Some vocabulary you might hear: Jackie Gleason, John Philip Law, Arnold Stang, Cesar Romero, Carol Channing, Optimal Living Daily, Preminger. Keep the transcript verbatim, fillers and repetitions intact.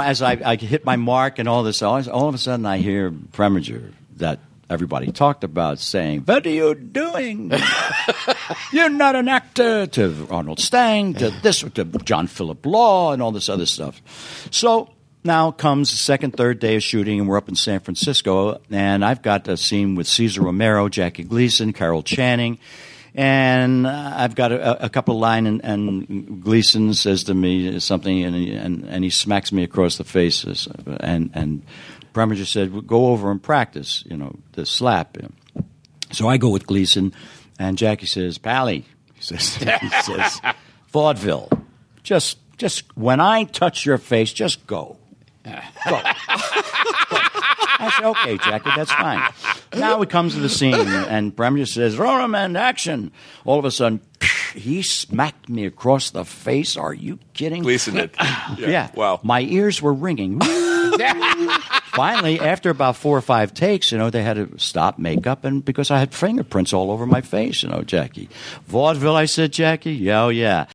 know, as I, I hit my mark and all this, all, all of a sudden I hear Preminger that everybody talked about saying, "What are you doing? You're not an actor," to Arnold Stang, to this, to John Philip Law, and all this other stuff. So now comes the second, third day of shooting, and we're up in San Francisco, and I've got a scene with Cesar Romero, Jackie Gleason, Carol Channing, and I've got a, a couple of lines, and, and Gleason says to me something, and, and, and he smacks me across the face, and, and Preminger said, "Go over and practice, you know, the slap." So I go with Gleason, and Jackie says, "Pally," he says, he says, "vaudeville, just, just when I touch your face, just go. Go. Go." I said, "Okay, Jackie, that's fine." Now it comes to the scene, and Preminger says, "Roman, action!" All of a sudden, he smacked me across the face. Are you kidding? Gleason did. Yeah. Yeah. Wow. My ears were ringing. Finally, after about four or five takes, you know, they had to stop makeup, and because I had fingerprints all over my face, you know, Jackie. "Vaudeville," I said, "Jackie." "Yeah, oh, yeah."